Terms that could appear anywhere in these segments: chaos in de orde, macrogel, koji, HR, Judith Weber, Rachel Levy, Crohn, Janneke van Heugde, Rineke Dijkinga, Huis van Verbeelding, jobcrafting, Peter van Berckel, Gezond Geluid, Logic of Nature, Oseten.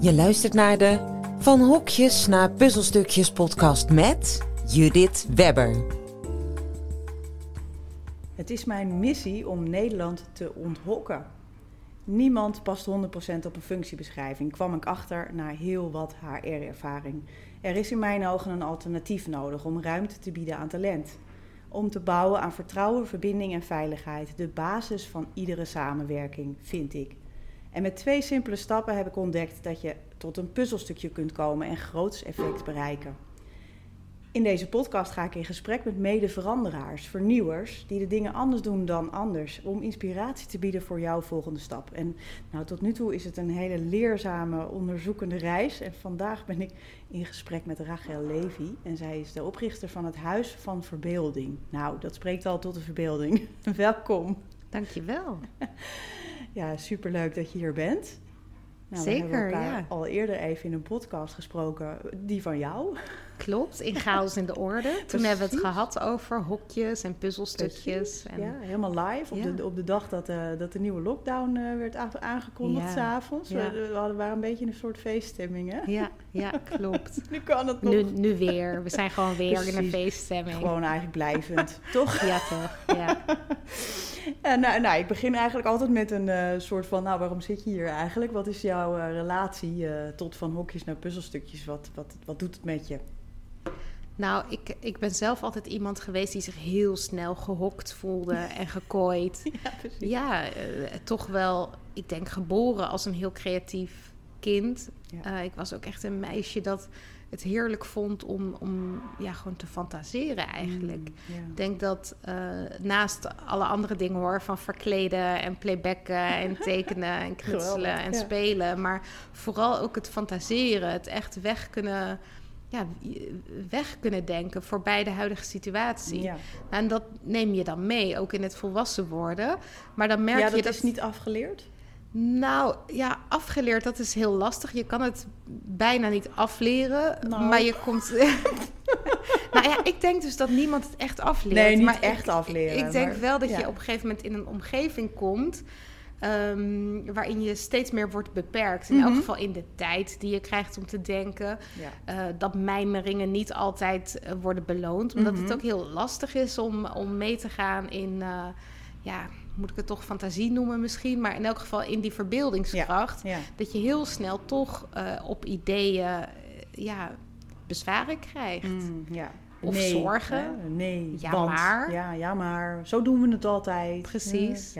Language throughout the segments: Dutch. Je luistert naar de Van Hokjes naar Puzzelstukjes podcast met Judith Weber. Het is mijn missie om Nederland te onthokken. Niemand past 100% op een functiebeschrijving, kwam ik achter na heel wat HR-ervaring. Er is in mijn ogen een alternatief nodig om ruimte te bieden aan talent. Om te bouwen aan vertrouwen, verbinding en veiligheid. De basis van iedere samenwerking, vind ik. En met 2 simpele stappen heb ik ontdekt dat je tot een puzzelstukje kunt komen en groots effect bereiken. In deze podcast ga ik in gesprek met mede-veranderaars, vernieuwers, die de dingen anders doen dan anders, om inspiratie te bieden voor jouw volgende stap. En tot nu toe is het een hele leerzame, onderzoekende reis. En vandaag ben ik in gesprek met Rachel Levy en zij is de oprichter van het Huis van Verbeelding. Dat spreekt al tot de verbeelding. Welkom. Dankjewel. Ja, superleuk dat je hier bent. Zeker, we hebben elkaar al eerder even in een podcast gesproken, die van jou. Klopt, in Chaos in de Orde. Toen hebben we het gehad over hokjes en puzzelstukjes. En... ja, helemaal live op de dag dat de nieuwe lockdown werd aangekondigd, s'avonds. Ja. We waren een beetje in een soort feeststemming, hè? Ja, klopt. Nu kan het nog. Nu weer. We zijn gewoon weer in een feeststemming. Gewoon eigenlijk blijvend, toch? Ja, toch. Ja. Ik begin eigenlijk altijd met een soort van, waarom zit je hier eigenlijk? Wat is jouw relatie tot van hokjes naar puzzelstukjes? Wat doet het met je? Ik ben zelf altijd iemand geweest die zich heel snel gehokt voelde en gekooid. Ja, precies. Ja, toch wel, ik denk, geboren als een heel creatief kind. Ja. Ik was ook echt een meisje dat het heerlijk vond om gewoon te fantaseren eigenlijk. Ik denk dat naast alle andere dingen hoor, van verkleden en playbacken en tekenen en knutselen en spelen, maar vooral ook het fantaseren, het echt weg kunnen denken voorbij de huidige situatie. Ja. En dat neem je dan mee, ook in het volwassen worden. Maar dan merk je dat... is niet afgeleerd? Afgeleerd, dat is heel lastig. Je kan het bijna niet afleren, maar je komt... ik denk dus dat niemand het echt afleert. Nee, niet maar echt afleren. Ik denk wel dat je op een gegeven moment in een omgeving komt... waarin je steeds meer wordt beperkt. In elk geval in de tijd die je krijgt om te denken. Ja. Dat mijmeringen niet altijd worden beloond. Omdat het ook heel lastig is om mee te gaan in... moet ik het toch fantasie noemen misschien... maar in elk geval in die verbeeldingskracht... Ja. Dat je heel snel toch op ideeën bezwaren krijgt. Of zorgen. Maar. Maar. Zo doen we het altijd. Precies.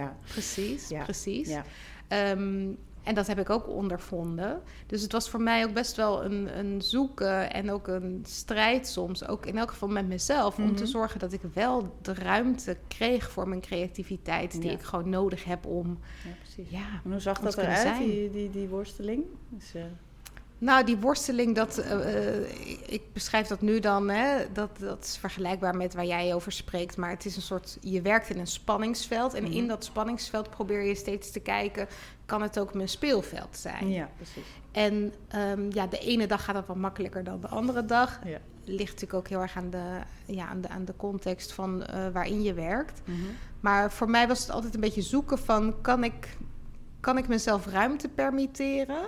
Precies. Ja. En dat heb ik ook ondervonden. Dus het was voor mij ook best wel een zoeken en ook een strijd soms. Ook in elk geval met mezelf. Om te zorgen dat ik wel de ruimte kreeg voor mijn creativiteit. Die ik gewoon nodig heb om... Ja, precies. Ja, en hoe zag dat eruit, die worsteling? Dus, die worsteling, ik beschrijf dat nu dan, hè, dat is vergelijkbaar met waar jij over spreekt. Maar het is een soort, je werkt in een spanningsveld. En in dat spanningsveld probeer je steeds te kijken, kan het ook mijn speelveld zijn? Ja, precies. En de ene dag gaat dat wat makkelijker dan de andere dag. Ja. Ligt natuurlijk ook heel erg aan de context van waarin je werkt. Maar voor mij was het altijd een beetje zoeken van, kan ik mezelf ruimte permitteren?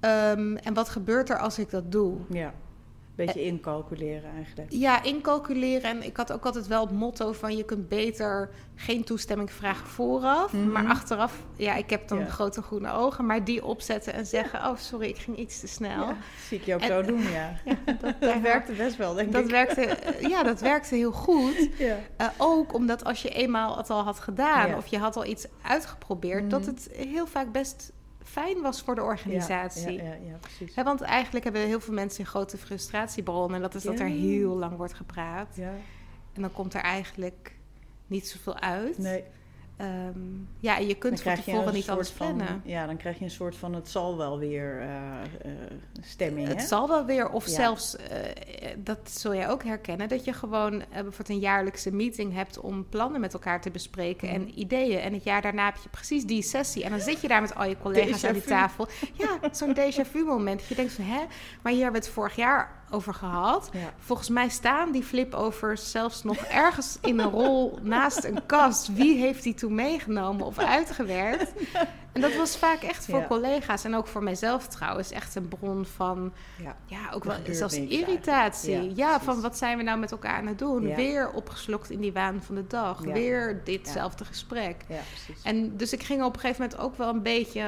En wat gebeurt er als ik dat doe? Ja, een beetje incalculeren eigenlijk. Ja, incalculeren. En ik had ook altijd wel het motto van... je kunt beter geen toestemming vragen vooraf. Maar achteraf, ik heb dan grote groene ogen... maar die opzetten en zeggen... oh, sorry, ik ging iets te snel. Ja, zie ik je ook zo doen, dat werkte best wel, denk ik. Dat werkte heel goed. Ja. Ook omdat als je eenmaal het al had gedaan... of je had al iets uitgeprobeerd... dat het heel vaak best... fijn was voor de organisatie. Ja, precies. He, want eigenlijk hebben heel veel mensen een grote frustratiebron... en dat is dat er heel lang wordt gepraat. Ja. En dan komt er eigenlijk niet zoveel uit. Nee. Je kunt van tevoren niet alles plannen. Dan krijg je een soort van het zal wel weer stemming. Het zal wel weer, of zelfs, dat zul jij ook herkennen... dat je gewoon bijvoorbeeld een jaarlijkse meeting hebt... om plannen met elkaar te bespreken en ideeën. En het jaar daarna heb je precies die sessie. En dan zit je daar met al je collega's aan die tafel. Ja, zo'n déjà vu moment. Dat je denkt van, maar hier hebben we het vorig jaar over gehad. Ja. Volgens mij staan die flipovers zelfs nog ergens in een rol naast een kast. Wie heeft die toen meegenomen of uitgewerkt? En dat was vaak echt voor collega's en ook voor mijzelf trouwens echt een bron van ook wel zelfs irritatie. Van wat zijn we nou met elkaar aan het doen? Ja. Weer opgeslokt in die waan van de dag. Ja. Weer ditzelfde gesprek. Ja, precies. En dus ik ging op een gegeven moment ook wel een beetje...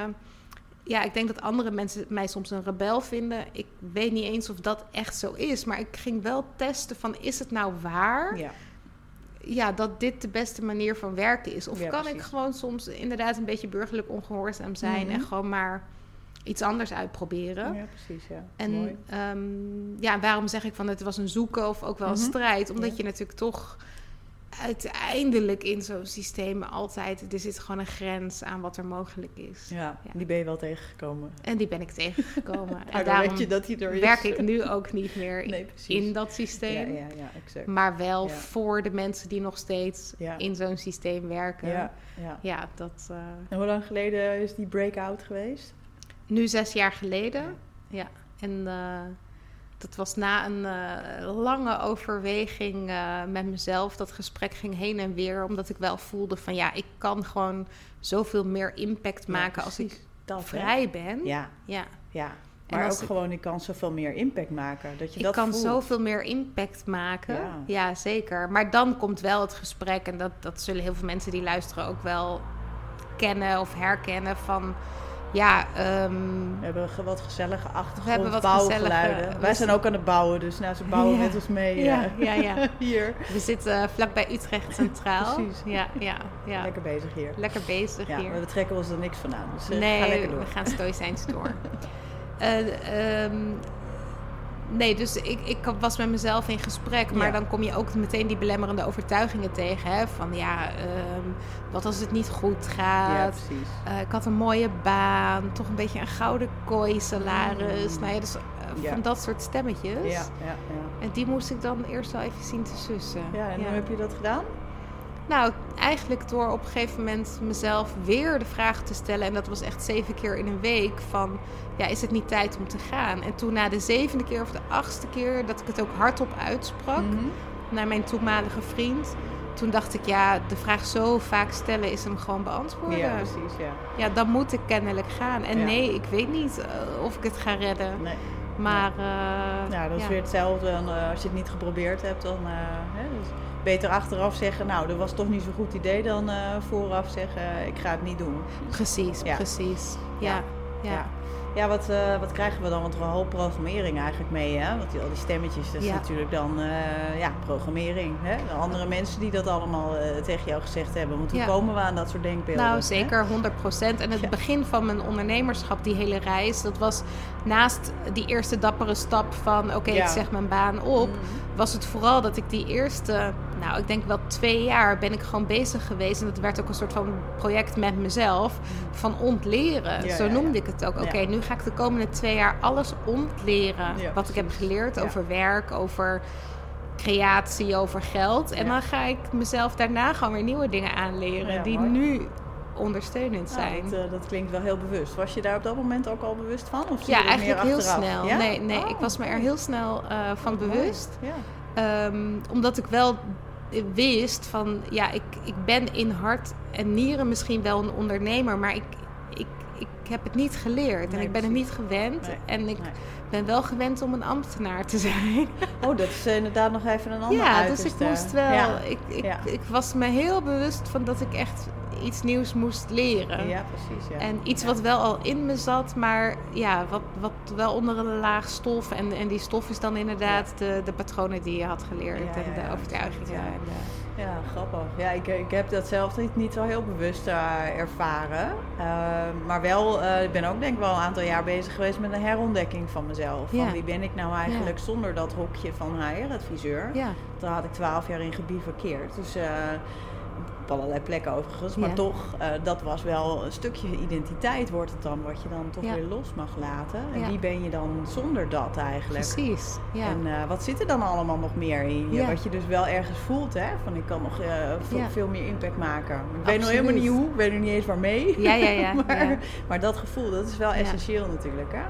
Ja, ik denk dat andere mensen mij soms een rebel vinden. Ik weet niet eens of dat echt zo is. Maar ik ging wel testen van, is het nou waar... Ja, dat dit de beste manier van werken is. Of kan ik gewoon soms inderdaad een beetje burgerlijk ongehoorzaam zijn... en gewoon maar iets anders uitproberen. Ja, precies, ja. En waarom zeg ik van het was een zoeken of ook wel een strijd? Omdat je natuurlijk toch uiteindelijk in zo'n systeem altijd... er zit gewoon een grens aan wat er mogelijk is. Ja. Die ben je wel tegengekomen. En die ben ik tegengekomen. En daarom werk ik nu ook niet meer in dat systeem. Ja, exact. Maar wel voor de mensen die nog steeds in zo'n systeem werken. Ja, dat... En hoe lang geleden is die break-out geweest? Nu 6 jaar geleden. Ja. En... dat was na een lange overweging met mezelf. Dat gesprek ging heen en weer. Omdat ik wel voelde van ik kan gewoon zoveel meer impact maken als ik vrij ben. Ja. Maar ook gewoon, ik kan zoveel meer impact maken. Dat je ik dat kan voelt. Zoveel meer impact maken. Ja, zeker. Maar dan komt wel het gesprek. En dat zullen heel veel mensen die luisteren ook wel kennen of herkennen van... Ja, we hebben wat gezellige achtergrondbouwgeluiden. Wij zijn ook aan het bouwen, dus ze bouwen met ons mee hier. We zitten vlakbij Utrecht Centraal. Precies. Ja. Lekker bezig hier. Ja, maar we trekken ons er niks van aan. Dus we gaan lekker door. We gaan stoïcijns door. Dus ik was met mezelf in gesprek. Maar dan kom je ook meteen die belemmerende overtuigingen tegen. Hè? Van wat als het niet goed gaat? Ja, precies. Ik had een mooie baan. Toch een beetje een gouden kooi salaris. Nou ja, dus van dat soort stemmetjes. Ja. En die moest ik dan eerst wel even zien te sussen. Ja, en hoe heb je dat gedaan? Nou, eigenlijk door op een gegeven moment mezelf weer de vraag te stellen... en dat was echt 7 keer in een week van... is het niet tijd om te gaan? En toen na de 7e keer of de 8e keer... dat ik het ook hardop uitsprak naar mijn toenmalige vriend... toen dacht ik, de vraag zo vaak stellen is hem gewoon beantwoorden. Ja, precies, ja. Ja, dan moet ik kennelijk gaan. En nee, ik weet niet of ik het ga redden. Nee. Maar... dat is weer hetzelfde. Als je het niet geprobeerd hebt, dan... Beter achteraf zeggen, dat was toch niet zo'n goed idee... dan vooraf zeggen, ik ga het niet doen. Precies. Ja. Ja, wat krijgen we dan? Want er een hoop programmering eigenlijk mee, hè? Want al die stemmetjes, dat is natuurlijk dan programmering. Hè? De andere mensen die dat allemaal tegen jou gezegd hebben. Want hoe komen we aan dat soort denkbeelden? Nou, zeker, 100%. En het begin van mijn ondernemerschap, die hele reis... dat was naast die eerste dappere stap van... oké, ik zeg mijn baan op... was het vooral dat ik die eerste... ik denk wel 2 jaar ben ik gewoon bezig geweest. En dat werd ook een soort van project met mezelf. Van ontleren. Ja, zo noemde ik het ook. Oké, nu ga ik de komende 2 jaar alles ontleren. Ja, wat ik heb geleerd over werk, over creatie, over geld. En dan ga ik mezelf daarna gewoon weer nieuwe dingen aanleren. Ja, die nu ondersteunend zijn. Dat klinkt wel heel bewust. Was je daar op dat moment ook al bewust van? Of zie je eigenlijk meer heel snel. Ja? Nee, ik was me er heel snel van bewust. Ja. Omdat ik wel... wist van, ik ben in hart en nieren misschien wel een ondernemer... maar ik heb het niet geleerd en ik ben het niet gewend. En ik ben wel gewend om een ambtenaar te zijn. Oh, dat is inderdaad nog even een ander uit. Dus ik moest wel... Ik was me heel bewust van dat ik echt iets nieuws moest leren. Ja, precies. Ja. En iets wat wel al in me zat, maar wat wel onder een laag stof. En die stof is dan inderdaad de patronen die je had geleerd en de overtuigingen. Ja, grappig. Ja, ik heb dat zelf niet zo heel bewust ervaren. Maar wel, ik ben ook denk ik wel een aantal jaar bezig geweest met een herontdekking van mezelf. Van wie ben ik nou eigenlijk zonder dat hokje van HR-adviseur. Ja. Daar had ik 12 jaar in gebivakkeerd. Dus... op allerlei plekken overigens, maar toch, dat was wel een stukje identiteit wordt het dan, wat je dan toch weer los mag laten. En wie ben je dan zonder dat eigenlijk? Precies, ja. En wat zit er dan allemaal nog meer in je? Ja. Wat je dus wel ergens voelt, hè? Van ik kan nog veel meer impact maken. Ik weet nog helemaal niet hoe, ik weet nog niet eens waarmee. Ja. Maar dat gevoel, dat is wel essentieel natuurlijk, hè?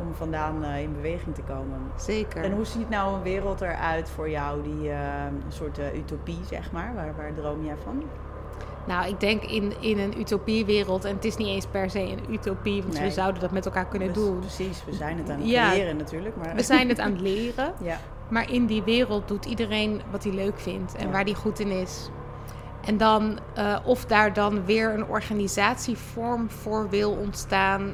Om vandaan in beweging te komen. Zeker. En hoe ziet nou een wereld eruit voor jou, die een soort utopie, zeg maar? Waar droom jij van? Nou, ik denk in een utopiewereld, en het is niet eens per se een utopie, want we zouden dat met elkaar kunnen doen. Precies, we zijn het aan het leren natuurlijk. Maar... We zijn het aan het leren, maar in die wereld doet iedereen wat hij leuk vindt en waar hij goed in is. En dan, of daar dan weer een organisatievorm voor wil ontstaan,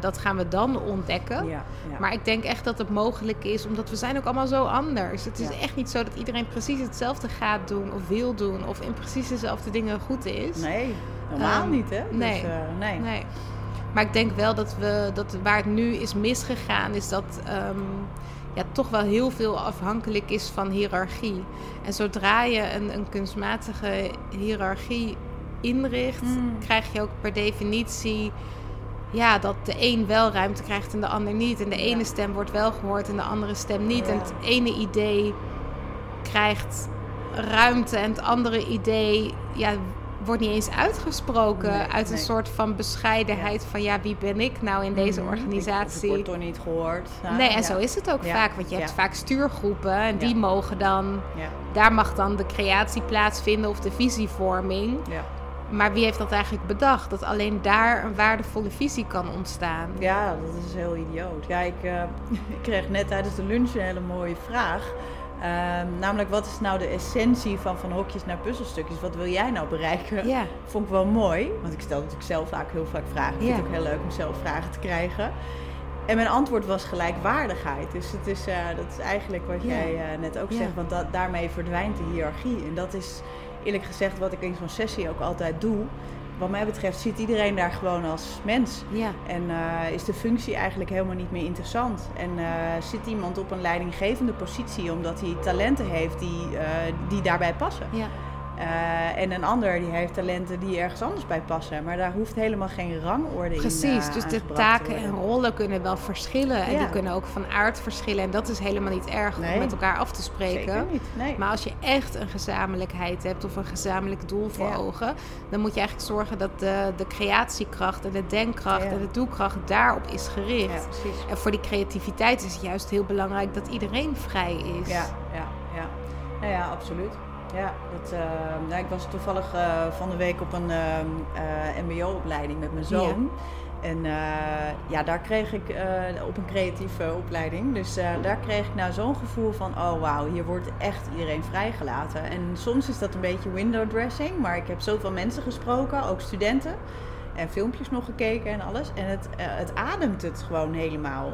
dat gaan we dan ontdekken. Ja. Maar ik denk echt dat het mogelijk is, omdat we zijn ook allemaal zo anders. Het is echt niet zo dat iedereen precies hetzelfde gaat doen of wil doen, of in precies dezelfde dingen goed is. Nee, normaal niet, hè? Dus, nee. Maar ik denk wel dat waar het nu is misgegaan, is dat... toch wel heel veel afhankelijk is van hiërarchie. En zodra je een kunstmatige hiërarchie inricht... krijg je ook per definitie... dat de een wel ruimte krijgt en de ander niet. En de ene stem wordt wel gehoord en de andere stem niet. Ja. En het ene idee krijgt ruimte en het andere idee... wordt niet eens uitgesproken uit een soort van bescheidenheid van... wie ben ik nou in deze organisatie? Ik word toch niet gehoord. Nou, zo is het ook vaak. Want je hebt vaak stuurgroepen en die mogen dan... Daar mag dan de creatie plaatsvinden of de visievorming. Ja. Maar wie heeft dat eigenlijk bedacht? Dat alleen daar een waardevolle visie kan ontstaan. Ja, dat is heel idioot. Ja, ik kreeg net tijdens de lunch een hele mooie vraag... namelijk, wat is nou de essentie van hokjes naar puzzelstukjes? Wat wil jij nou bereiken? Yeah. Vond ik wel mooi. Want ik stel natuurlijk zelf heel vaak vragen. Ik vind het ook heel leuk om zelf vragen te krijgen. En mijn antwoord was gelijkwaardigheid. Dus het is, dat is eigenlijk wat jij net ook zegt. Want daarmee verdwijnt de hiërarchie. En dat is eerlijk gezegd wat ik in zo'n sessie ook altijd doe. Wat mij betreft ziet iedereen daar gewoon als mens. Ja. En is de functie eigenlijk helemaal niet meer interessant. En zit iemand op een leidinggevende positie omdat hij talenten heeft die daarbij passen. Ja. En een ander die heeft talenten die ergens anders bij passen. Maar daar hoeft helemaal geen rangorde in aan te worden. Dus de taken en rollen kunnen wel verschillen. Ja. En die kunnen ook van aard verschillen. En dat is helemaal niet erg om met elkaar af te spreken. Zeker niet, Maar als je echt een gezamenlijkheid hebt of een gezamenlijk doel voor ogen... dan moet je eigenlijk zorgen dat de creatiekracht en de denkkracht en de doelkracht daarop is gericht. Ja, en voor die creativiteit is het juist heel belangrijk dat iedereen vrij is. Ja. Nou ja, absoluut. Ja, ik was toevallig van de week op een mbo-opleiding met mijn zoon. Ja. En daar kreeg ik op een creatieve opleiding. Dus daar kreeg ik nou zo'n gevoel van, oh wauw, hier wordt echt iedereen vrijgelaten. En soms is dat een beetje window dressing, maar ik heb zoveel mensen gesproken, ook studenten. En filmpjes nog gekeken en alles. En het ademt het gewoon helemaal.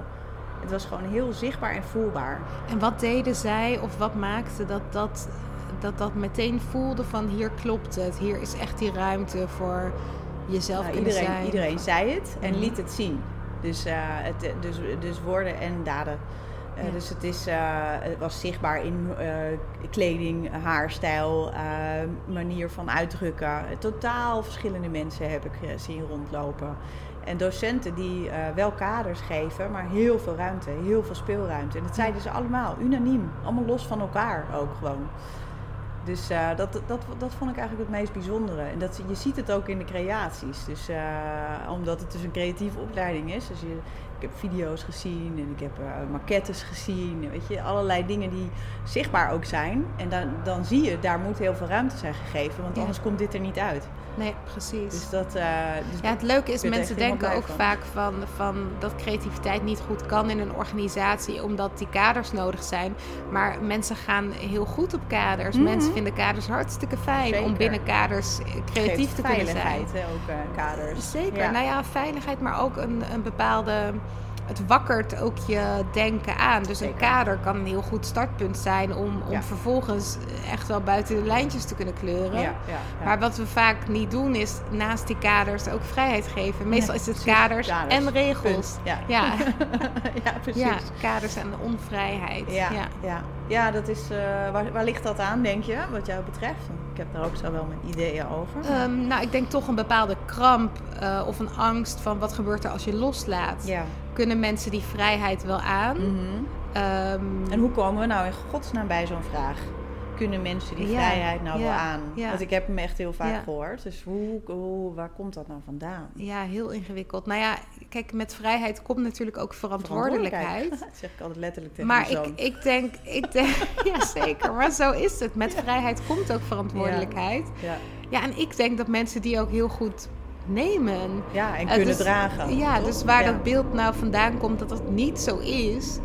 Het was gewoon heel zichtbaar en voelbaar. En wat deden zij of wat maakte dat meteen voelde van hier klopt het. Hier is echt die ruimte voor jezelf kunnen zijn. Iedereen zei het en liet het zien. Dus, dus woorden en daden. Dus het was zichtbaar in kleding, haarstijl, manier van uitdrukken. Totaal verschillende mensen heb ik zien rondlopen. En docenten die wel kaders geven, maar heel veel ruimte, heel veel speelruimte. En dat zeiden ze allemaal, unaniem. Allemaal los van elkaar ook gewoon. Dus dat vond ik eigenlijk het meest bijzondere. En je ziet het ook in de creaties. Dus omdat het dus een creatieve opleiding is. Dus ik heb video's gezien en ik heb maquettes gezien. Weet je, allerlei dingen die zichtbaar ook zijn. En dan zie je, daar moet heel veel ruimte zijn gegeven. Want anders komt dit er niet uit. Nee, precies. Dus het leuke is, mensen denken ook vaak van dat creativiteit niet goed kan in een organisatie. Omdat die kaders nodig zijn. Maar mensen gaan heel goed op kaders. Mm-hmm. Mensen vinden kaders hartstikke fijn. Zeker. Om binnen kaders creatief te kunnen zijn. Veiligheid, ook kaders. Zeker. Ja. Nou ja, veiligheid, maar ook een bepaalde... Het wakkert ook je denken aan. Dus een kader kan een heel goed startpunt zijn... om vervolgens echt wel buiten de lijntjes te kunnen kleuren. Ja. Maar wat we vaak niet doen is naast die kaders ook vrijheid geven. Meestal is het kaders en regels. Ja. Ja, precies. Ja, kaders en onvrijheid. Ja, dat is, waar ligt dat aan, denk je, wat jou betreft? Ik heb daar ook zo wel mijn ideeën over. Ik denk toch een bepaalde kramp of een angst van wat gebeurt er als je loslaat. Ja. Kunnen mensen die vrijheid wel aan? Mm-hmm. En hoe komen we nou in godsnaam bij zo'n vraag? Kunnen mensen die vrijheid wel aan? Ja. Want ik heb hem echt heel vaak gehoord. Dus waar komt dat nou vandaan? Ja, heel ingewikkeld. Nou ja, kijk, met vrijheid komt natuurlijk ook verantwoordelijkheid. Dat zeg ik altijd letterlijk tegen mijn zoon. Maar ik denk ja zeker, maar zo is het. Met vrijheid komt ook verantwoordelijkheid. Ja. Ja, en ik denk dat mensen die ook heel goed nemen. Ja, en kunnen dragen. Ja, toch? Dus waar dat beeld nou vandaan komt dat dat niet zo is.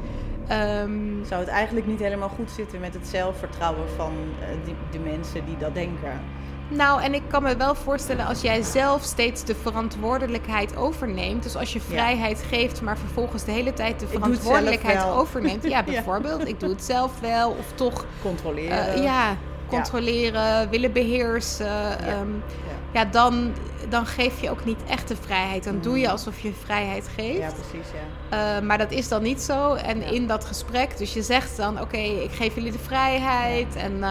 Zou het eigenlijk niet helemaal goed zitten met het zelfvertrouwen van de mensen die dat denken? Nou, en ik kan me wel voorstellen als jij zelf steeds de verantwoordelijkheid overneemt. Dus als je vrijheid geeft, maar vervolgens de hele tijd de verantwoordelijkheid overneemt. Ja, bijvoorbeeld, ik doe het zelf wel. Of toch controleren. Willen beheersen. Dan geef je ook niet echt de vrijheid. Dan doe je alsof je vrijheid geeft. Ja, precies, ja. Maar dat is dan niet zo. En in dat gesprek, dus je zegt dan, oké, ik geef jullie de vrijheid. Ja. En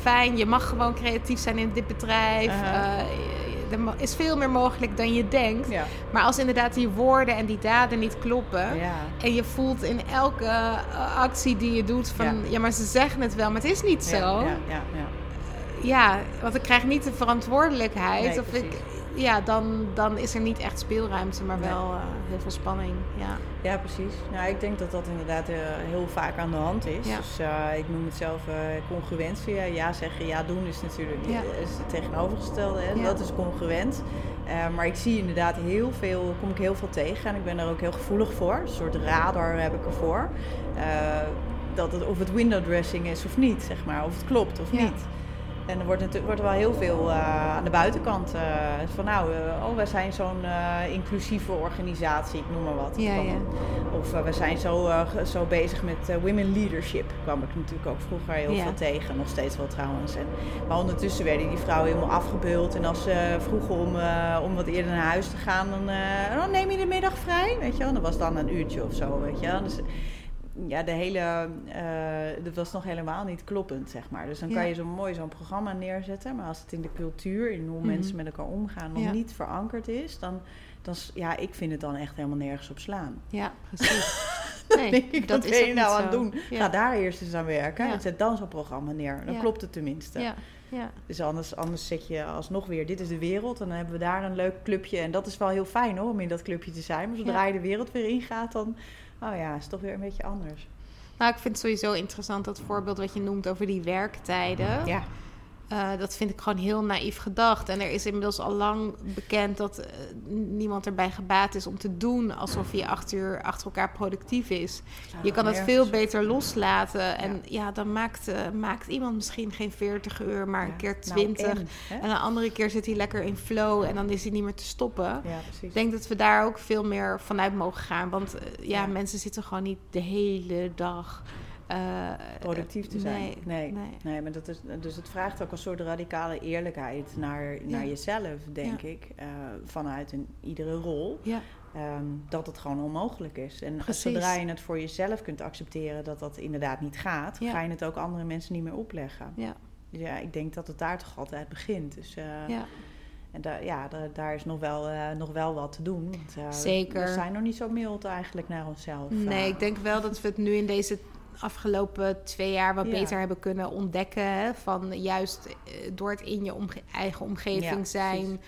fijn, je mag gewoon creatief zijn in dit bedrijf. Er is veel meer mogelijk dan je denkt. Ja. Maar als inderdaad die woorden en die daden niet kloppen... Ja. En je voelt in elke actie die je doet van... Ja, maar ze zeggen het wel, maar het is niet zo. Ja, want ik krijg niet de verantwoordelijkheid. Nee, dan is er niet echt speelruimte, maar wel heel veel spanning. Ja, ja, precies. Nou, ik denk dat dat inderdaad heel vaak aan de hand is. Ja. Dus ik noem het zelf congruentie. Ja zeggen, ja doen is natuurlijk is het tegenovergestelde. Hè? Ja. Dat is congruent. Maar ik zie inderdaad kom ik heel veel tegen. En ik ben daar ook heel gevoelig voor. Een soort radar heb ik ervoor. Dat het, of het window dressing is of niet, zeg maar. Of het klopt of niet. En er wordt wel heel veel aan de buitenkant van wij zijn zo'n inclusieve organisatie, ik noem maar wat. Ja, ja. Of we zijn zo bezig met women leadership, kwam ik natuurlijk ook vroeger heel veel tegen, nog steeds wel trouwens. En, maar ondertussen werden die vrouwen helemaal afgebeuld en als ze vroegen om wat eerder naar huis te gaan, dan neem je de middag vrij, weet je wel. Dat was dan een uurtje of zo, weet je wel. Dus, de hele, dat was nog helemaal niet kloppend, zeg maar. Dus dan kan je zo'n programma neerzetten. Maar als het in de cultuur, in hoe mensen met elkaar omgaan, nog niet verankerd is, dan ik vind het dan echt helemaal nergens op slaan. Ja, precies. Dat ben je nou aan het doen. Ja. Ga daar eerst eens aan werken en zet dan zo'n programma neer. Dan klopt het tenminste. Ja. Ja. Dus anders zet je alsnog weer, dit is de wereld en dan hebben we daar een leuk clubje. En dat is wel heel fijn hoor, om in dat clubje te zijn. Maar zodra je de wereld weer ingaat, dan... Oh ja, is toch weer een beetje anders. Nou, ik vind het sowieso interessant dat voorbeeld wat je noemt over die werktijden. Ja. Dat vind ik gewoon heel naïef gedacht. En er is inmiddels al lang bekend dat niemand erbij gebaat is om te doen alsof je 8 uur achter elkaar productief is. Je kan het veel beter loslaten. En dan maakt iemand misschien geen 40 uur, maar een keer 20. En een andere keer zit hij lekker in flow en dan is hij niet meer te stoppen. Ja, ik denk dat we daar ook veel meer vanuit mogen gaan. Want mensen zitten gewoon niet de hele dag... productief te zijn. Nee, maar dat is, dus het vraagt ook een soort radicale eerlijkheid naar jezelf, denk ik. Vanuit iedere rol. Ja. Dat het gewoon onmogelijk is. En zodra je het voor jezelf kunt accepteren dat dat inderdaad niet gaat, ga je het ook andere mensen niet meer opleggen. Ja. Dus ik denk dat het daar toch altijd begint. Dus... En daar is nog wel wat te doen. Want, zeker. We zijn nog niet zo mild eigenlijk naar onszelf. Nee, ik denk wel dat we het nu in deze afgelopen 2 jaar wat beter hebben kunnen ontdekken. Hè? Van juist door het in je eigen omgeving zijn.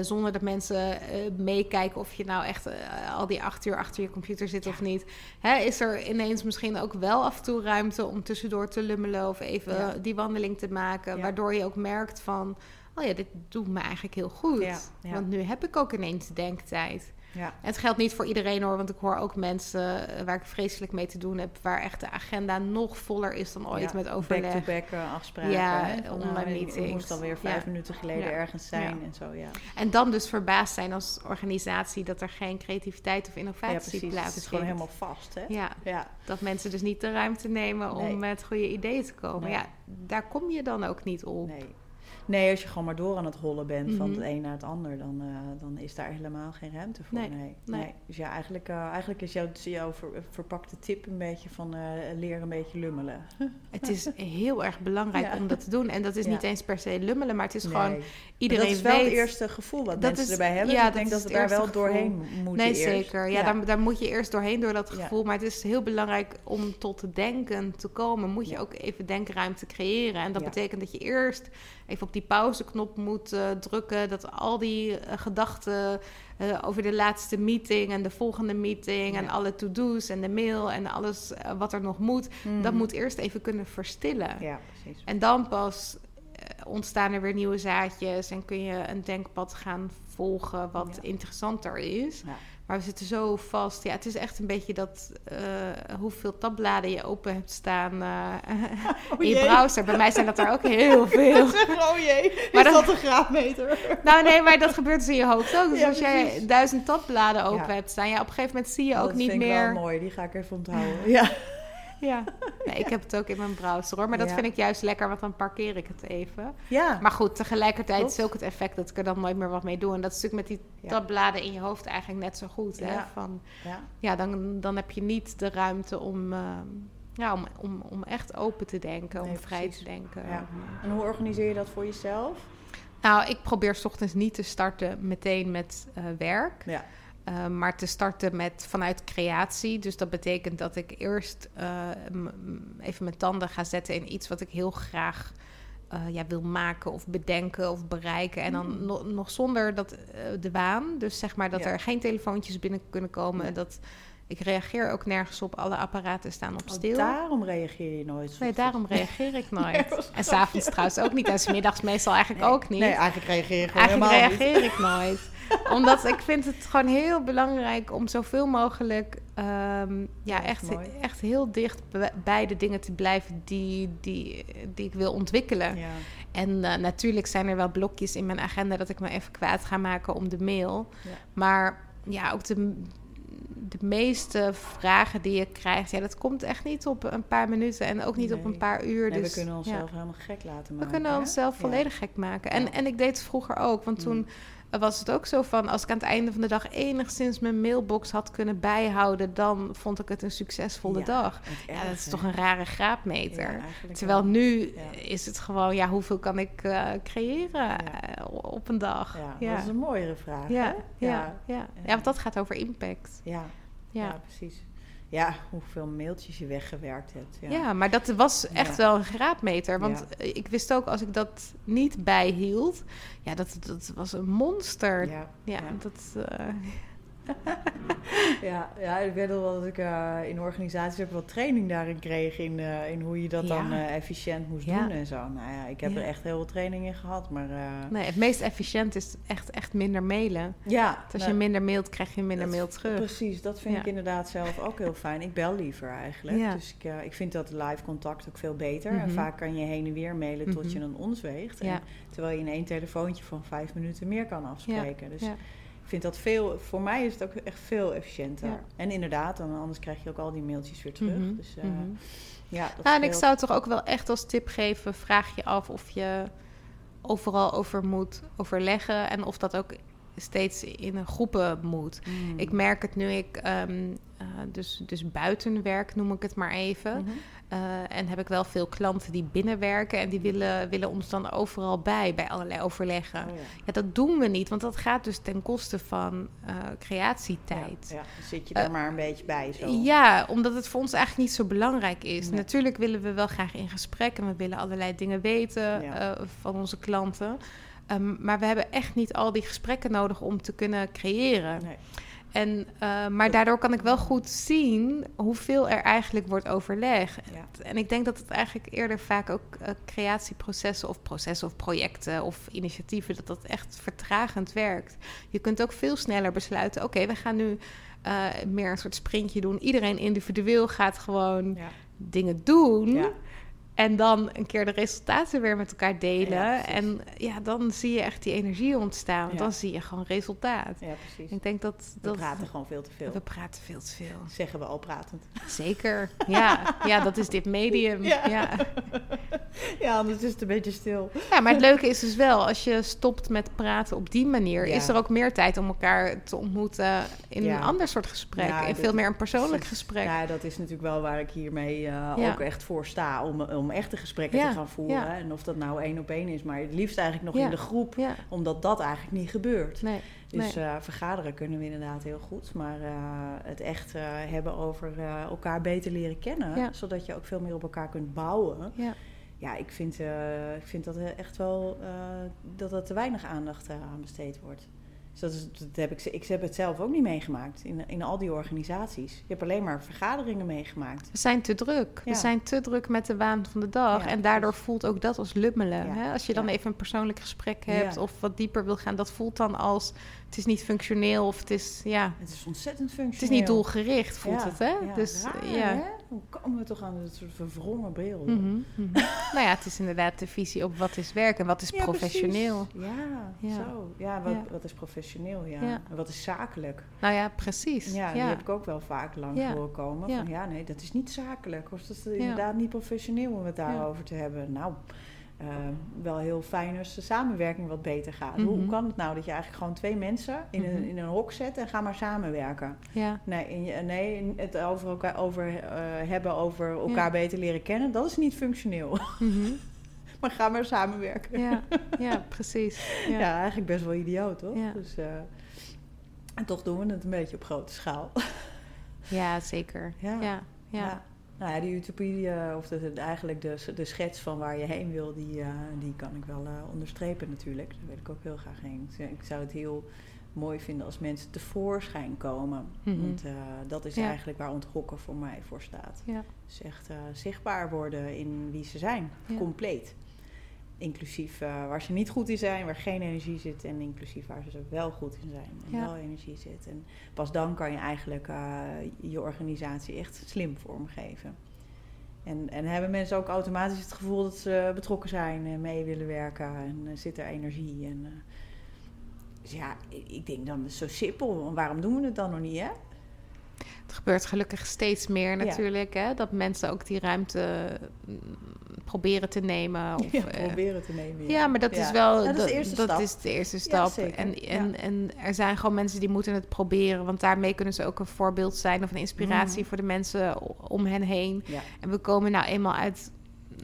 Zonder dat mensen meekijken of je nou echt al die 8 uur achter je computer zit of niet. Hè, is er ineens misschien ook wel af en toe ruimte om tussendoor te lummelen of even die wandeling te maken. Ja. Waardoor je ook merkt van... Oh ja, dit doet me eigenlijk heel goed. Ja. Want nu heb ik ook ineens denktijd. Ja. Het geldt niet voor iedereen hoor, want ik hoor ook mensen waar ik vreselijk mee te doen heb, waar echt de agenda nog voller is dan ooit met overleg. Back-to-back afspraken. Ja, online meetings. Ik moest alweer 5 minuten geleden ergens zijn en zo, En dan dus verbaasd zijn als organisatie dat er geen creativiteit of innovatie plaatsvindt. Ja, precies. Het is gewoon helemaal vast, hè? Ja, dat mensen dus niet de ruimte nemen om met goede ideeën te komen. Nee. Ja, daar kom je dan ook niet op. Nee, als je gewoon maar door aan het hollen bent van het een naar het ander, dan is daar helemaal geen ruimte voor. Nee. Dus ja, eigenlijk is jouw verpakte tip een beetje van leren een beetje lummelen. Het is heel erg belangrijk om dat te doen. En dat is niet eens per se lummelen, maar het is gewoon iedereen weet... Dat is wel het eerste gevoel dat mensen erbij hebben. Ja, ik denk dat we daar wel doorheen moeten eerst. Nee, zeker. Ja, daar moet je eerst doorheen door dat gevoel. Maar het is heel belangrijk om tot denken te komen. Moet je ook even denkruimte creëren. En dat betekent dat je eerst even op die pauzeknop moet drukken. Dat al die gedachten over de laatste meeting en de volgende meeting en alle to-do's en de mail en alles wat er nog moet. Dat moet eerst even kunnen verstillen. Ja, precies. En dan pas ontstaan er weer nieuwe zaadjes en kun je een denkpad gaan volgen wat interessanter is. Ja. Maar we zitten zo vast. Ja, het is echt een beetje dat hoeveel tabbladen je open hebt staan in je browser. Bij mij zijn dat er ook heel veel. Oh jee, maar is dat een graadmeter? Nou nee, maar dat gebeurt dus in je hoofd ook. Dus ja, als jij 1000 tabbladen open hebt staan, op een gegeven moment zie je ook niet meer. Dat vind ik wel mooi, die ga ik even onthouden. Ja. Ja, nee, ik heb het ook in mijn browser hoor. Maar dat vind ik juist lekker, want dan parkeer ik het even. Ja. Maar goed, tegelijkertijd is ook het effect dat ik er dan nooit meer wat mee doe. En dat is natuurlijk met die tabbladen in je hoofd eigenlijk net zo goed. Hè? Ja. Van, dan heb je niet de ruimte om echt open te denken, om vrij te denken. Ja. En hoe organiseer je dat voor jezelf? Nou, ik probeer 's ochtends niet te starten meteen met werk. Ja. Maar te starten vanuit creatie. Dus dat betekent dat ik eerst even mijn tanden ga zetten in iets wat ik heel graag wil maken of bedenken of bereiken. En dan nog zonder dat de waan. Dus zeg maar dat er geen telefoontjes binnen kunnen komen. Ja. Dat, ik reageer ook nergens op. Alle apparaten staan op stil. Daarom reageer je nooit? Nee, daarom reageer ik nooit. Nee, en s'avonds trouwens ook niet. En 's middags meestal eigenlijk ook niet. Nee, eigenlijk reageer ik gewoon helemaal niet. Nooit. Omdat ik vind het gewoon heel belangrijk om zoveel mogelijk echt heel dicht bij de dingen te blijven die ik wil ontwikkelen. Ja. En natuurlijk zijn er wel blokjes in mijn agenda dat ik me even kwaad ga maken om de mail. Ja. Maar ook de meeste vragen die je krijgt, dat komt echt niet op een paar minuten en ook niet op een paar uur. Nee, dus, we kunnen onszelf helemaal gek laten maken. We kunnen onszelf volledig gek maken. En ik deed het vroeger ook, want toen was het ook zo van, als ik aan het einde van de dag enigszins mijn mailbox had kunnen bijhouden, dan vond ik het een succesvolle dag. Dat is toch een rare graadmeter. Ja, terwijl nu is het gewoon, hoeveel kan ik creëren op een dag? Ja, dat is een mooiere vraag. Want dat gaat over impact. Ja, precies. Ja, hoeveel mailtjes je weggewerkt hebt. Ja, maar dat was echt wel een graadmeter. Want ik wist ook, als ik dat niet bijhield... dat was een monster. Ik weet wel dat ik in organisaties ook wel training daarin kreeg... in hoe je dat dan efficiënt moest doen en zo. Nou ja, ik heb er echt heel veel training in gehad, maar... Nee, het meest efficiënt is echt minder mailen. Ja. Want als je minder mailt, krijg je minder mail terug. Precies, dat vind ik inderdaad zelf ook heel fijn. Ik bel liever eigenlijk. Ja. Dus ik vind dat live contact ook veel beter. Mm-hmm. En vaak kan je heen en weer mailen tot je een ons weegt. Ja. Terwijl je in één telefoontje van 5 minuten meer kan afspreken. Ja. Dus... Ja. Ik vind dat voor mij is het ook echt veel efficiënter. Ja. En inderdaad, anders krijg je ook al die mailtjes weer terug. Mm-hmm. Dus, en ik zou toch ook wel echt als tip geven, vraag je af of je overal over moet overleggen en of dat ook steeds in een groepen moet. Mm. Ik merk het nu, ik dus buitenwerk noem ik het maar even. Mm-hmm. En heb ik wel veel klanten die binnenwerken en die willen ons dan overal bij allerlei overleggen. Oh, dat doen we niet, want dat gaat dus ten koste van creatietijd. Ja, dan zit je er maar een beetje bij zo. Ja, omdat het voor ons eigenlijk niet zo belangrijk is. Nee. Natuurlijk willen we wel graag in gesprek en we willen allerlei dingen weten van onze klanten. Maar we hebben echt niet al die gesprekken nodig om te kunnen creëren. Nee. Maar daardoor kan ik wel goed zien hoeveel er eigenlijk wordt overlegd. Ja. En ik denk dat het eigenlijk eerder vaak ook creatieprocessen of processen of projecten of initiatieven, dat echt vertragend werkt. Je kunt ook veel sneller besluiten, oké, we gaan nu meer een soort sprintje doen. Iedereen individueel gaat gewoon dingen doen. Ja. En dan een keer de resultaten weer met elkaar delen. Ja, en dan zie je echt die energie ontstaan. Want dan zie je gewoon resultaat. Ja, precies. Ik denk dat we praten gewoon veel te veel. We praten veel te veel. Zeggen we al pratend. Zeker, ja. Ja, dat is dit medium. Ja, anders is het een beetje stil. Ja, maar het leuke is dus wel, als je stopt met praten op die manier... is er ook meer tijd om elkaar te ontmoeten in een ander soort gesprek. Ja, in veel meer een persoonlijk gesprek. Ja, dat is natuurlijk wel waar ik hiermee ook echt voor sta... om echte gesprekken te gaan voeren. Ja. En of dat nou 1-op-1 is, maar het liefst eigenlijk nog in de groep. Ja. Omdat dat eigenlijk niet gebeurt. Nee, dus vergaderen kunnen we inderdaad heel goed. Maar het echt hebben over elkaar beter leren kennen. Ja. Zodat je ook veel meer op elkaar kunt bouwen. Ja. Ja, ik vind dat echt wel dat er te weinig aandacht aan besteed wordt. Dus ik heb het zelf ook niet meegemaakt in al die organisaties. Je hebt alleen maar vergaderingen meegemaakt. We zijn te druk. Ja. We zijn te druk met de waan van de dag. Ja, en daardoor voelt ook dat als lummelen. Ja. Hè? Als je dan even een persoonlijk gesprek hebt of wat dieper wil gaan, dat voelt dan als het is niet functioneel of het is... Ja, het is ontzettend functioneel. Het is niet doelgericht, voelt het, hè? Ja, dus, raar, hè? Hoe komen we toch aan dat soort verwrongen beelden? Mm-hmm, mm-hmm. Nou ja, het is inderdaad de visie op wat is werk en wat is professioneel. Zo. Ja, wat is professioneel, En wat is zakelijk? Nou ja, precies. Ja, die heb ik ook wel vaak lang horen komen. Ja. Van, nee, dat is niet zakelijk. Of dat is inderdaad niet professioneel om het daarover te hebben. Nou... wel heel fijn als de samenwerking wat beter gaat. Mm-hmm. Hoe kan het nou dat je eigenlijk gewoon twee mensen in een hok zet en ga maar samenwerken? Ja. Nee, het over elkaar beter leren kennen, dat is niet functioneel. Mm-hmm. Maar ga maar samenwerken. Ja, precies. Ja. Ja, eigenlijk best wel idioot, hoor. Ja. Dus, en toch doen we het een beetje op grote schaal. Ja, zeker. Ja. Nou ja, die utopie, of eigenlijk de schets van waar je heen wil, die kan ik wel onderstrepen natuurlijk. Daar wil ik ook heel graag heen. Ik zou het heel mooi vinden als mensen tevoorschijn komen. Mm-hmm. Want dat is eigenlijk waar onthokken voor mij voor staat. Ja. Dus echt zichtbaar worden in wie ze zijn. Ja. Compleet. Inclusief waar ze niet goed in zijn, waar geen energie zit. En inclusief waar ze wel goed in zijn en wel energie zit. En pas dan kan je eigenlijk je organisatie echt slim vormgeven. En hebben mensen ook automatisch het gevoel dat ze betrokken zijn en mee willen werken. En zit er energie. En, dus ja, ik denk dan, zo simpel. Waarom doen we het dan nog niet, hè? Het gebeurt gelukkig steeds meer natuurlijk. Hè? Dat mensen ook die ruimte proberen te nemen. Of, proberen te nemen. Ja, maar dat is wel... Ja, dat is de eerste stap. Ja, en er zijn gewoon mensen die moeten het proberen. Want daarmee kunnen ze ook een voorbeeld zijn of een inspiratie voor de mensen om hen heen. Ja. En we komen nou eenmaal uit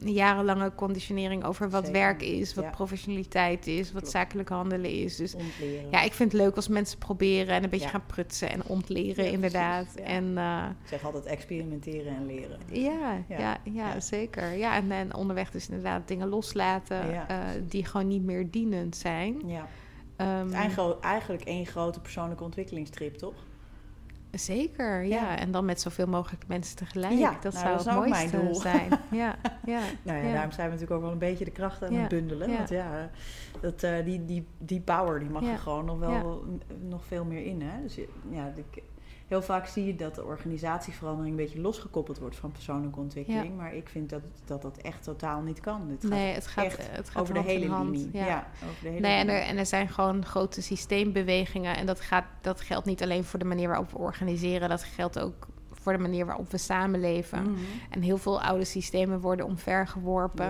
jarenlange conditionering over wat werk is, wat professionaliteit is, wat zakelijk handelen is. Dus ontleren. Ja, ik vind het leuk als mensen proberen en een beetje gaan prutsen en ontleren, inderdaad. Ja. En, ik zeg altijd experimenteren en leren. Ja, zeker. Ja, en onderweg dus inderdaad dingen loslaten die gewoon niet meer dienend zijn. Ja. Eigenlijk één grote persoonlijke ontwikkelingstrip, toch? Zeker, En dan met zoveel mogelijk mensen tegelijk. Ja, dat zou het mooiste mijn doel zijn. Daarom zijn we natuurlijk ook wel een beetje de kracht aan het bundelen. Ja. Want die power die mag er gewoon nog wel nog veel meer in. Hè? Dus heel vaak zie je dat de organisatieverandering een beetje losgekoppeld wordt van persoonlijke ontwikkeling. Ja. Maar ik vind dat echt totaal niet kan. Het gaat over de hele linie. Ja, over de hele linie. En er zijn gewoon grote systeembewegingen. En dat geldt niet alleen voor de manier waarop we organiseren. Dat geldt ook voor de manier waarop we samenleven. Mm-hmm. En heel veel oude systemen worden omvergeworpen.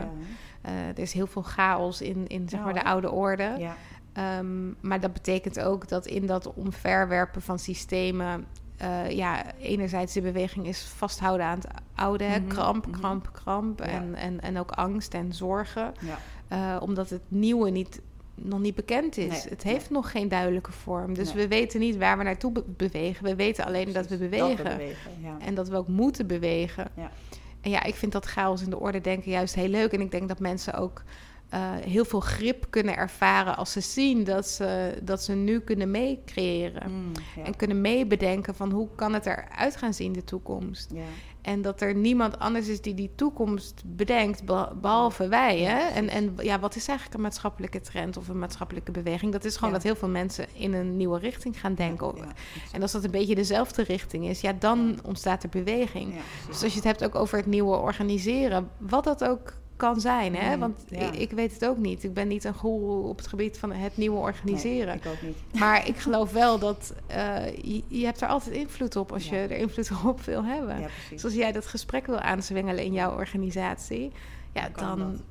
Ja. Er is heel veel chaos in de oude orde. Ja. Maar dat betekent ook dat in dat omverwerpen van systemen... enerzijds de beweging is vasthouden aan het oude. Mm-hmm. Kramp. Ja. En ook angst en zorgen. Ja. Omdat het nieuwe nog niet bekend is. Nee. Het heeft nog geen duidelijke vorm. Dus we weten niet waar we naartoe bewegen. We weten alleen dat we bewegen. En dat we ook moeten bewegen. Ja. En ik vind dat chaos in de orde denken juist heel leuk. En ik denk dat mensen ook... heel veel grip kunnen ervaren als ze zien dat ze nu kunnen meecreëren. En kunnen meebedenken van hoe kan het eruit gaan zien, de toekomst. Ja. En dat er niemand anders is die die toekomst bedenkt, behalve wij. Hè? En wat is eigenlijk een maatschappelijke trend of een maatschappelijke beweging? Dat is gewoon dat heel veel mensen in een nieuwe richting gaan denken. Ja, en als dat een beetje dezelfde richting is, dan ontstaat er beweging. Ja, dus als je het hebt ook over het nieuwe organiseren, wat dat ook kan zijn, hè? Want ik weet het ook niet. Ik ben niet een goeroe op het gebied van het nieuwe organiseren. Nee, ik ook niet. Maar ik geloof wel dat je hebt er altijd invloed op als je er invloed op wil hebben. Ja, dus als jij dat gesprek wil aanzwengelen in jouw organisatie, dan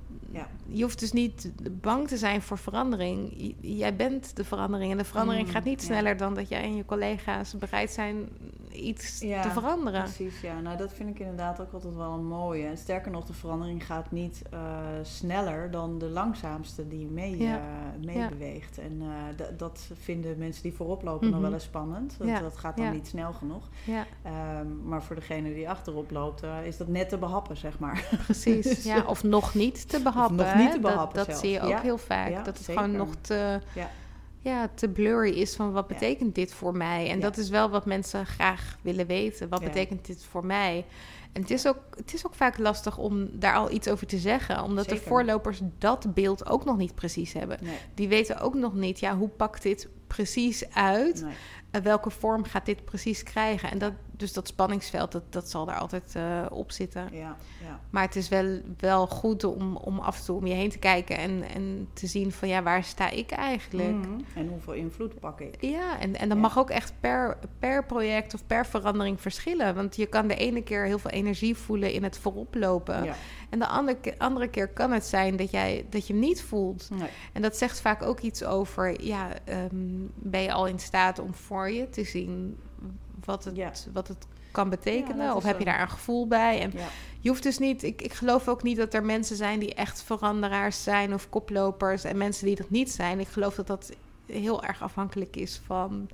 je hoeft dus niet bang te zijn voor verandering. Jij bent de verandering en de verandering gaat niet sneller dan dat jij en je collega's bereid zijn iets te veranderen. Precies, Nou, dat vind ik inderdaad ook altijd wel een mooie. En sterker nog, de verandering gaat niet sneller dan de langzaamste die meebeweegt. En dat vinden mensen die voorop lopen nog wel eens spannend. Dat gaat dan niet snel genoeg. Ja. Maar voor degene die achterop loopt, is dat net te behappen, zeg maar. Precies, dus, of nog niet te behappen. Nog niet te behappen. Dat zie je ook heel vaak. Dat het gewoon nog te... Ja. ja, te blurry is van wat betekent dit voor mij? En dat is wel wat mensen graag willen weten. Wat betekent dit voor mij? En het is ook vaak lastig om daar al iets over te zeggen. Omdat de voorlopers dat beeld ook nog niet precies hebben. Nee. Die weten ook nog niet, hoe pakt dit precies uit? Nee. Welke vorm gaat dit precies krijgen? En dus dat spanningsveld, dat zal daar altijd op zitten. Ja, ja. Maar het is wel goed om af en toe om je heen te kijken en te zien van waar sta ik eigenlijk? Mm-hmm. En hoeveel invloed pak ik? Ja, en dat mag ook echt per project of per verandering verschillen. Want je kan de ene keer heel veel energie voelen in het vooroplopen. Ja. En de andere keer kan het zijn dat je hem niet voelt. Nee. En dat zegt vaak ook iets over, ben je al in staat om voor je te zien wat het kan betekenen? Of heb je daar een gevoel bij? En je hoeft dus niet... Ik geloof ook niet dat er mensen zijn die echt veranderaars zijn of koplopers en mensen die dat niet zijn. Ik geloof dat dat heel erg afhankelijk is van...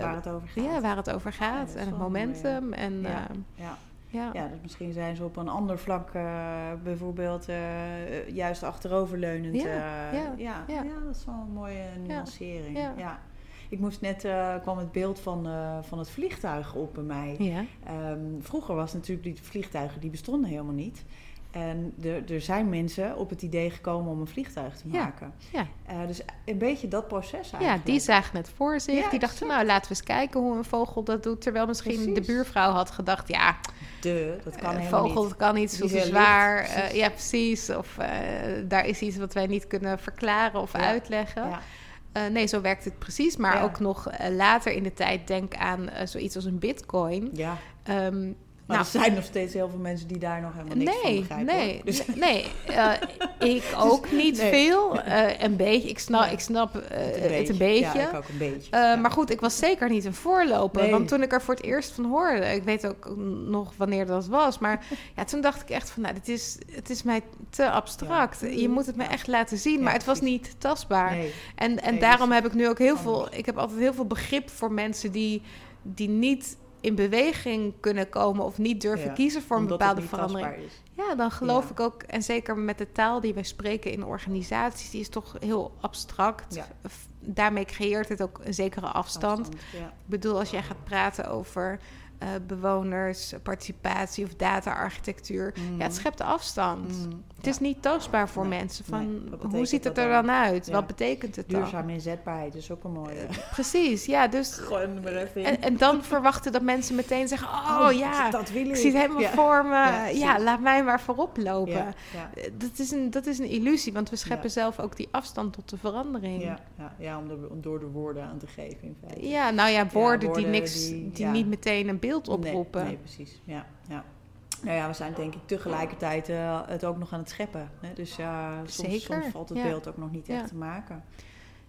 waar het over gaat. Ja, waar het over gaat. Ja, en het momentum. Ja. En, dus misschien zijn ze op een ander vlak bijvoorbeeld juist achteroverleunend. Dat is wel een mooie nuancering. Ja. Ja. Ik moest net, kwam het beeld van het vliegtuig op bij mij. Ja. Vroeger was natuurlijk die vliegtuigen, die bestonden helemaal niet. En er zijn mensen op het idee gekomen om een vliegtuig te maken. Ja. Dus een beetje dat proces eigenlijk. Ja, die zagen het voor zich. Ja, die dachten, laten we eens kijken hoe een vogel dat doet. Terwijl misschien de buurvrouw had gedacht, dat kan helemaal vogel, niet. Dat kan niet, zo zwaar. Precies. Of daar is iets wat wij niet kunnen verklaren of uitleggen. Ja. Nee, zo werkt het precies. Maar ook nog later in de tijd, denk aan zoiets als een bitcoin. Ja. Maar er zijn nog steeds heel veel mensen die daar nog helemaal niks van begrijpen. Ik ook niet veel. Een beetje. Ik snap het een beetje. Ja, ik ook een beetje. Maar goed, ik was zeker niet een voorloper. Nee. Want toen ik er voor het eerst van hoorde... Ik weet ook nog wanneer dat was. Maar toen dacht ik echt van... het is mij te abstract. Ja. Je moet het me echt laten zien. Maar het was niet tastbaar. Nee. En daarom heb ik nu ook heel veel... Ik heb altijd heel veel begrip voor mensen die niet... in beweging kunnen komen of niet durven kiezen voor een bepaalde verandering. Ja, dan geloof ik ook, en zeker met de taal die wij spreken in organisaties, die is toch heel abstract. Ja. Daarmee creëert het ook een zekere afstand. Ja. Ik bedoel, als jij gaat praten over bewoners, participatie of data-architectuur, het schept afstand. Mm. Het is niet tastbaar voor mensen. Hoe ziet het er dan uit? Ja. Wat betekent het dan? Duurzaam inzetbaarheid is ook een mooie. Precies, dus... Gewoon maar even in. En dan verwachten dat mensen meteen zeggen... dat wil ik. Ik zie het helemaal voor me. Ja, laat mij maar voorop lopen. Ja. Ja. Dat is een illusie, want we scheppen zelf ook die afstand tot de verandering. Ja, om door de woorden aan te geven in feite. Ja, nou ja, woorden die niet meteen een beeld oproepen. Nee, precies. Ja. Nou ja, we zijn denk ik tegelijkertijd het ook nog aan het scheppen. Hè? Dus soms valt het beeld ook nog niet echt te maken.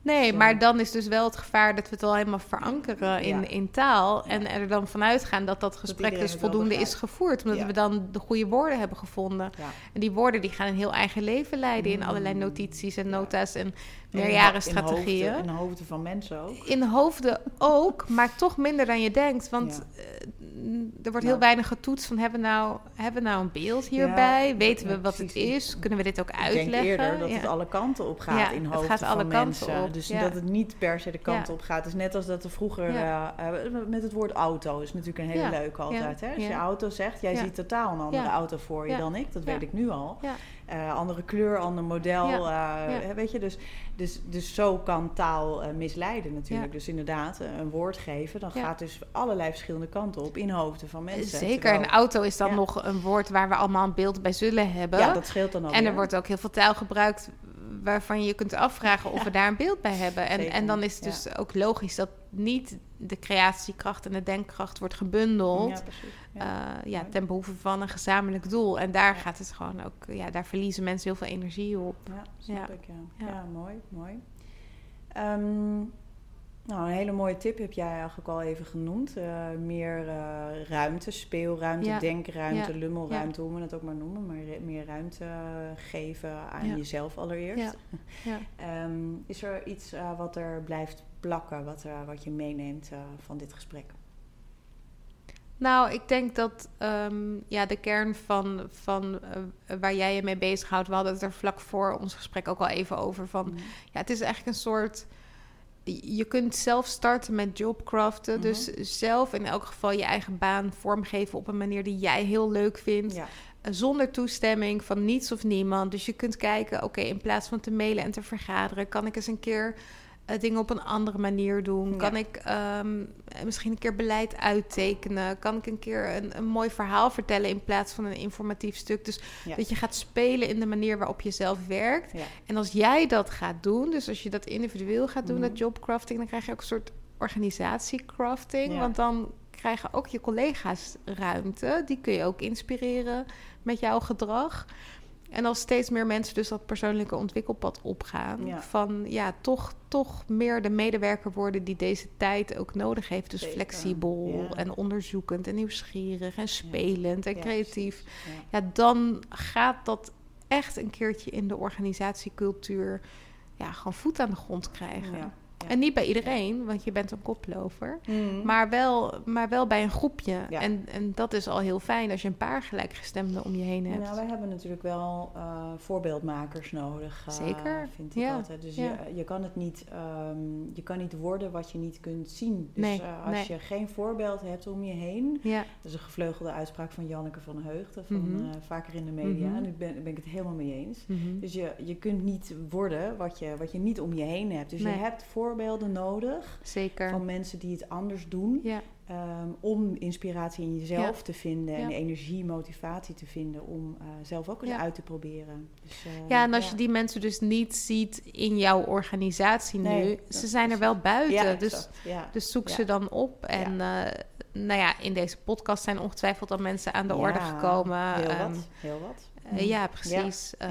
Nee, maar dan is dus wel het gevaar dat we het al helemaal verankeren in taal. En er dan vanuit gaan dat dat gesprek dat dus voldoende is gevoerd. Omdat we dan de goede woorden hebben gevonden. Ja. En die woorden die gaan een heel eigen leven leiden in allerlei notities en nota's en meerjarenstrategieën. In hoofden van mensen ook. In hoofden ook, maar toch minder dan je denkt. Want er wordt heel weinig getoetst van hebben we nou een beeld hierbij? Weten we wat het is? Kunnen we dit ook uitleggen? Ik denk eerder dat het alle kanten op gaat in hoofden het gaat alle van kanten mensen. Op. Dus dat het niet per se de kant op gaat. Dus net als dat er vroeger... met het woord auto is natuurlijk een hele leuke altijd. Hè? Als je auto zegt, jij ziet totaal een andere auto voor je dan ik. Dat weet ik nu al. Ja. Andere kleur, ander model. Weet je, dus zo kan taal misleiden natuurlijk. Dus inderdaad, een woord geven, dan gaat dus allerlei verschillende kanten op in hoofden van mensen. Zeker, een auto is dan nog een woord waar we allemaal een beeld bij zullen hebben. Ja, dat scheelt dan al. En er wordt ook heel veel taal gebruikt waarvan je kunt afvragen of we daar een beeld bij hebben. En dan is het dus ook logisch dat niet de creatiekracht en de denkkracht wordt gebundeld. Ja, ten behoeve van een gezamenlijk doel. En daar gaat het gewoon ook... Ja, daar verliezen mensen heel veel energie op. Ja, snap ik, Ja, mooi. Nou, een hele mooie tip heb jij eigenlijk al even genoemd. Meer ruimte, speelruimte, denkruimte, lummelruimte, hoe we het ook maar noemen. Maar meer ruimte geven aan jezelf allereerst. Ja. Is er iets wat er blijft plakken, wat je meeneemt van dit gesprek? Nou, ik denk dat de kern van waar jij je mee bezighoudt... We hadden het er vlak voor ons gesprek ook al even over. Het is eigenlijk een soort... je kunt zelf starten met jobcraften. Mm-hmm. Dus zelf in elk geval je eigen baan vormgeven op een manier die jij heel leuk vindt. Ja. Zonder toestemming van niets of niemand. Dus je kunt kijken, oké, in plaats van te mailen en te vergaderen, kan ik eens een keer dingen op een andere manier doen? Ja. Kan ik misschien een keer beleid uittekenen? Kan ik een keer een mooi verhaal vertellen in plaats van een informatief stuk? Dus dat je gaat spelen in de manier waarop je zelf werkt. Ja. En als jij dat gaat doen, dus als je dat individueel gaat doen, dat jobcrafting, dan krijg je ook een soort organisatiecrafting. Ja. Want dan krijgen ook je collega's ruimte. Die kun je ook inspireren met jouw gedrag. En als steeds meer mensen dus dat persoonlijke ontwikkelpad opgaan, van toch meer de medewerker worden die deze tijd ook nodig heeft. Dus flexibel en onderzoekend en nieuwsgierig en spelend en creatief. Ja. Ja, dan gaat dat echt een keertje in de organisatiecultuur gewoon voet aan de grond krijgen. Ja. Ja. En niet bij iedereen, want je bent een koploper. Mm. Maar wel bij een groepje. Ja. En dat is al heel fijn als je een paar gelijkgestemden om je heen hebt. Nou, wij hebben natuurlijk wel voorbeeldmakers nodig. Zeker. Vind ik altijd. Dus je kan het niet, je kan niet worden wat je niet kunt zien. Dus als je geen voorbeeld hebt om je heen. Ja. Dat is een gevleugelde uitspraak van Janneke van Heugde. Van vaker in de media. Mm-hmm. En ben ik het helemaal mee eens. Mm-hmm. Dus je kunt niet worden wat je niet om je heen hebt. Dus je hebt voorbeelden nodig. Zeker. Van mensen die het anders doen. Ja. Om inspiratie in jezelf te vinden. En energie, motivatie te vinden. Om zelf ook eens uit te proberen. Dus, en als je die mensen dus niet ziet in jouw organisatie nu. Ze zijn er wel buiten. Dus zoek ze dan op. En in deze podcast zijn ongetwijfeld al mensen aan de orde gekomen. Heel wat. Ja, precies. Ja,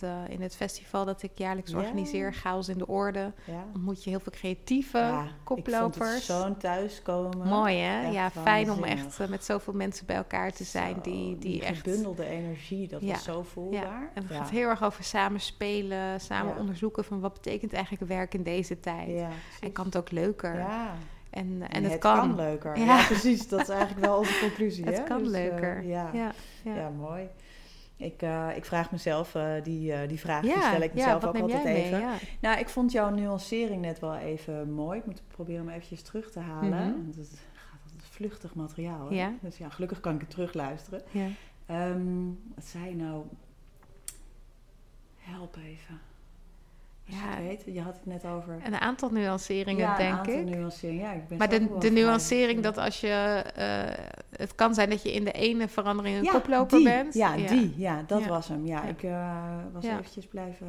ja. In het festival dat ik jaarlijks organiseer, Chaos in de Orde, ontmoet je heel veel creatieve koplopers. Ik vond het zo'n thuiskomen. Mooi, hè? Echt fijn om echt met zoveel mensen bij elkaar te zijn. Zo, die echt gebundelde energie, dat was zo voelbaar. Ja. En het gaat heel erg over samen spelen, samen onderzoeken van wat betekent eigenlijk werk in deze tijd. Ja, en kan het ook leuker. Ja. En het kan leuker. Ja. Ja, precies. Dat is eigenlijk wel onze conclusie. Het kan leuker. Ja, mooi. Ik vraag mezelf, die vraag stel ik mezelf ook altijd even. Ja. Nou, ik vond jouw nuancering net wel even mooi. Ik moet proberen hem eventjes terug te halen. Mm-hmm. Dat gaat altijd vluchtig materiaal. Ja. Dus gelukkig kan ik het terugluisteren. Ja. Wat zei je nou? Help even. Je had het net over een aantal nuanceringen, denk ik. Ja, ik ben maar de nuancering dat als je het kan zijn dat je in de ene verandering een koploper bent. Dat was hem. Ja, ik was eventjes blijven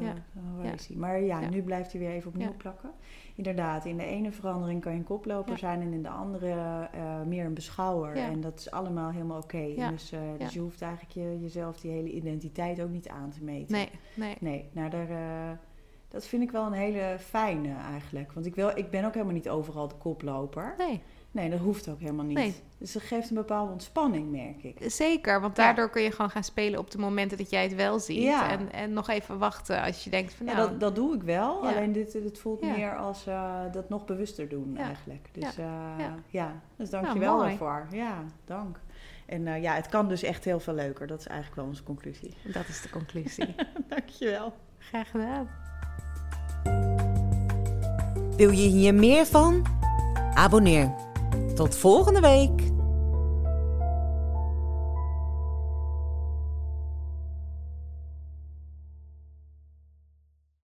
zien. Maar nu blijft hij weer even opnieuw plakken. Inderdaad, in de ene verandering kan je een koploper zijn en in de andere meer een beschouwer. Ja. En dat is allemaal helemaal oké. Ja. Dus je hoeft eigenlijk jezelf die hele identiteit ook niet aan te meten. Nee. Nou, daar dat vind ik wel een hele fijne eigenlijk. Want ik ben ook helemaal niet overal de koploper. Nee, dat hoeft ook helemaal niet. Nee. Dus dat geeft een bepaalde ontspanning, merk ik. Zeker, want daardoor kun je gewoon gaan spelen op de momenten dat jij het wel ziet. Ja. En nog even wachten als je denkt van nou... Ja, dat doe ik wel. Ja. Alleen dit voelt meer als dat nog bewuster doen eigenlijk. Dus dus dank je wel daarvoor. Ja, dank. En het kan dus echt heel veel leuker. Dat is eigenlijk wel onze conclusie. Dat is de conclusie. Dank je wel. Graag gedaan. Wil je hier meer van? Abonneer. Tot volgende week!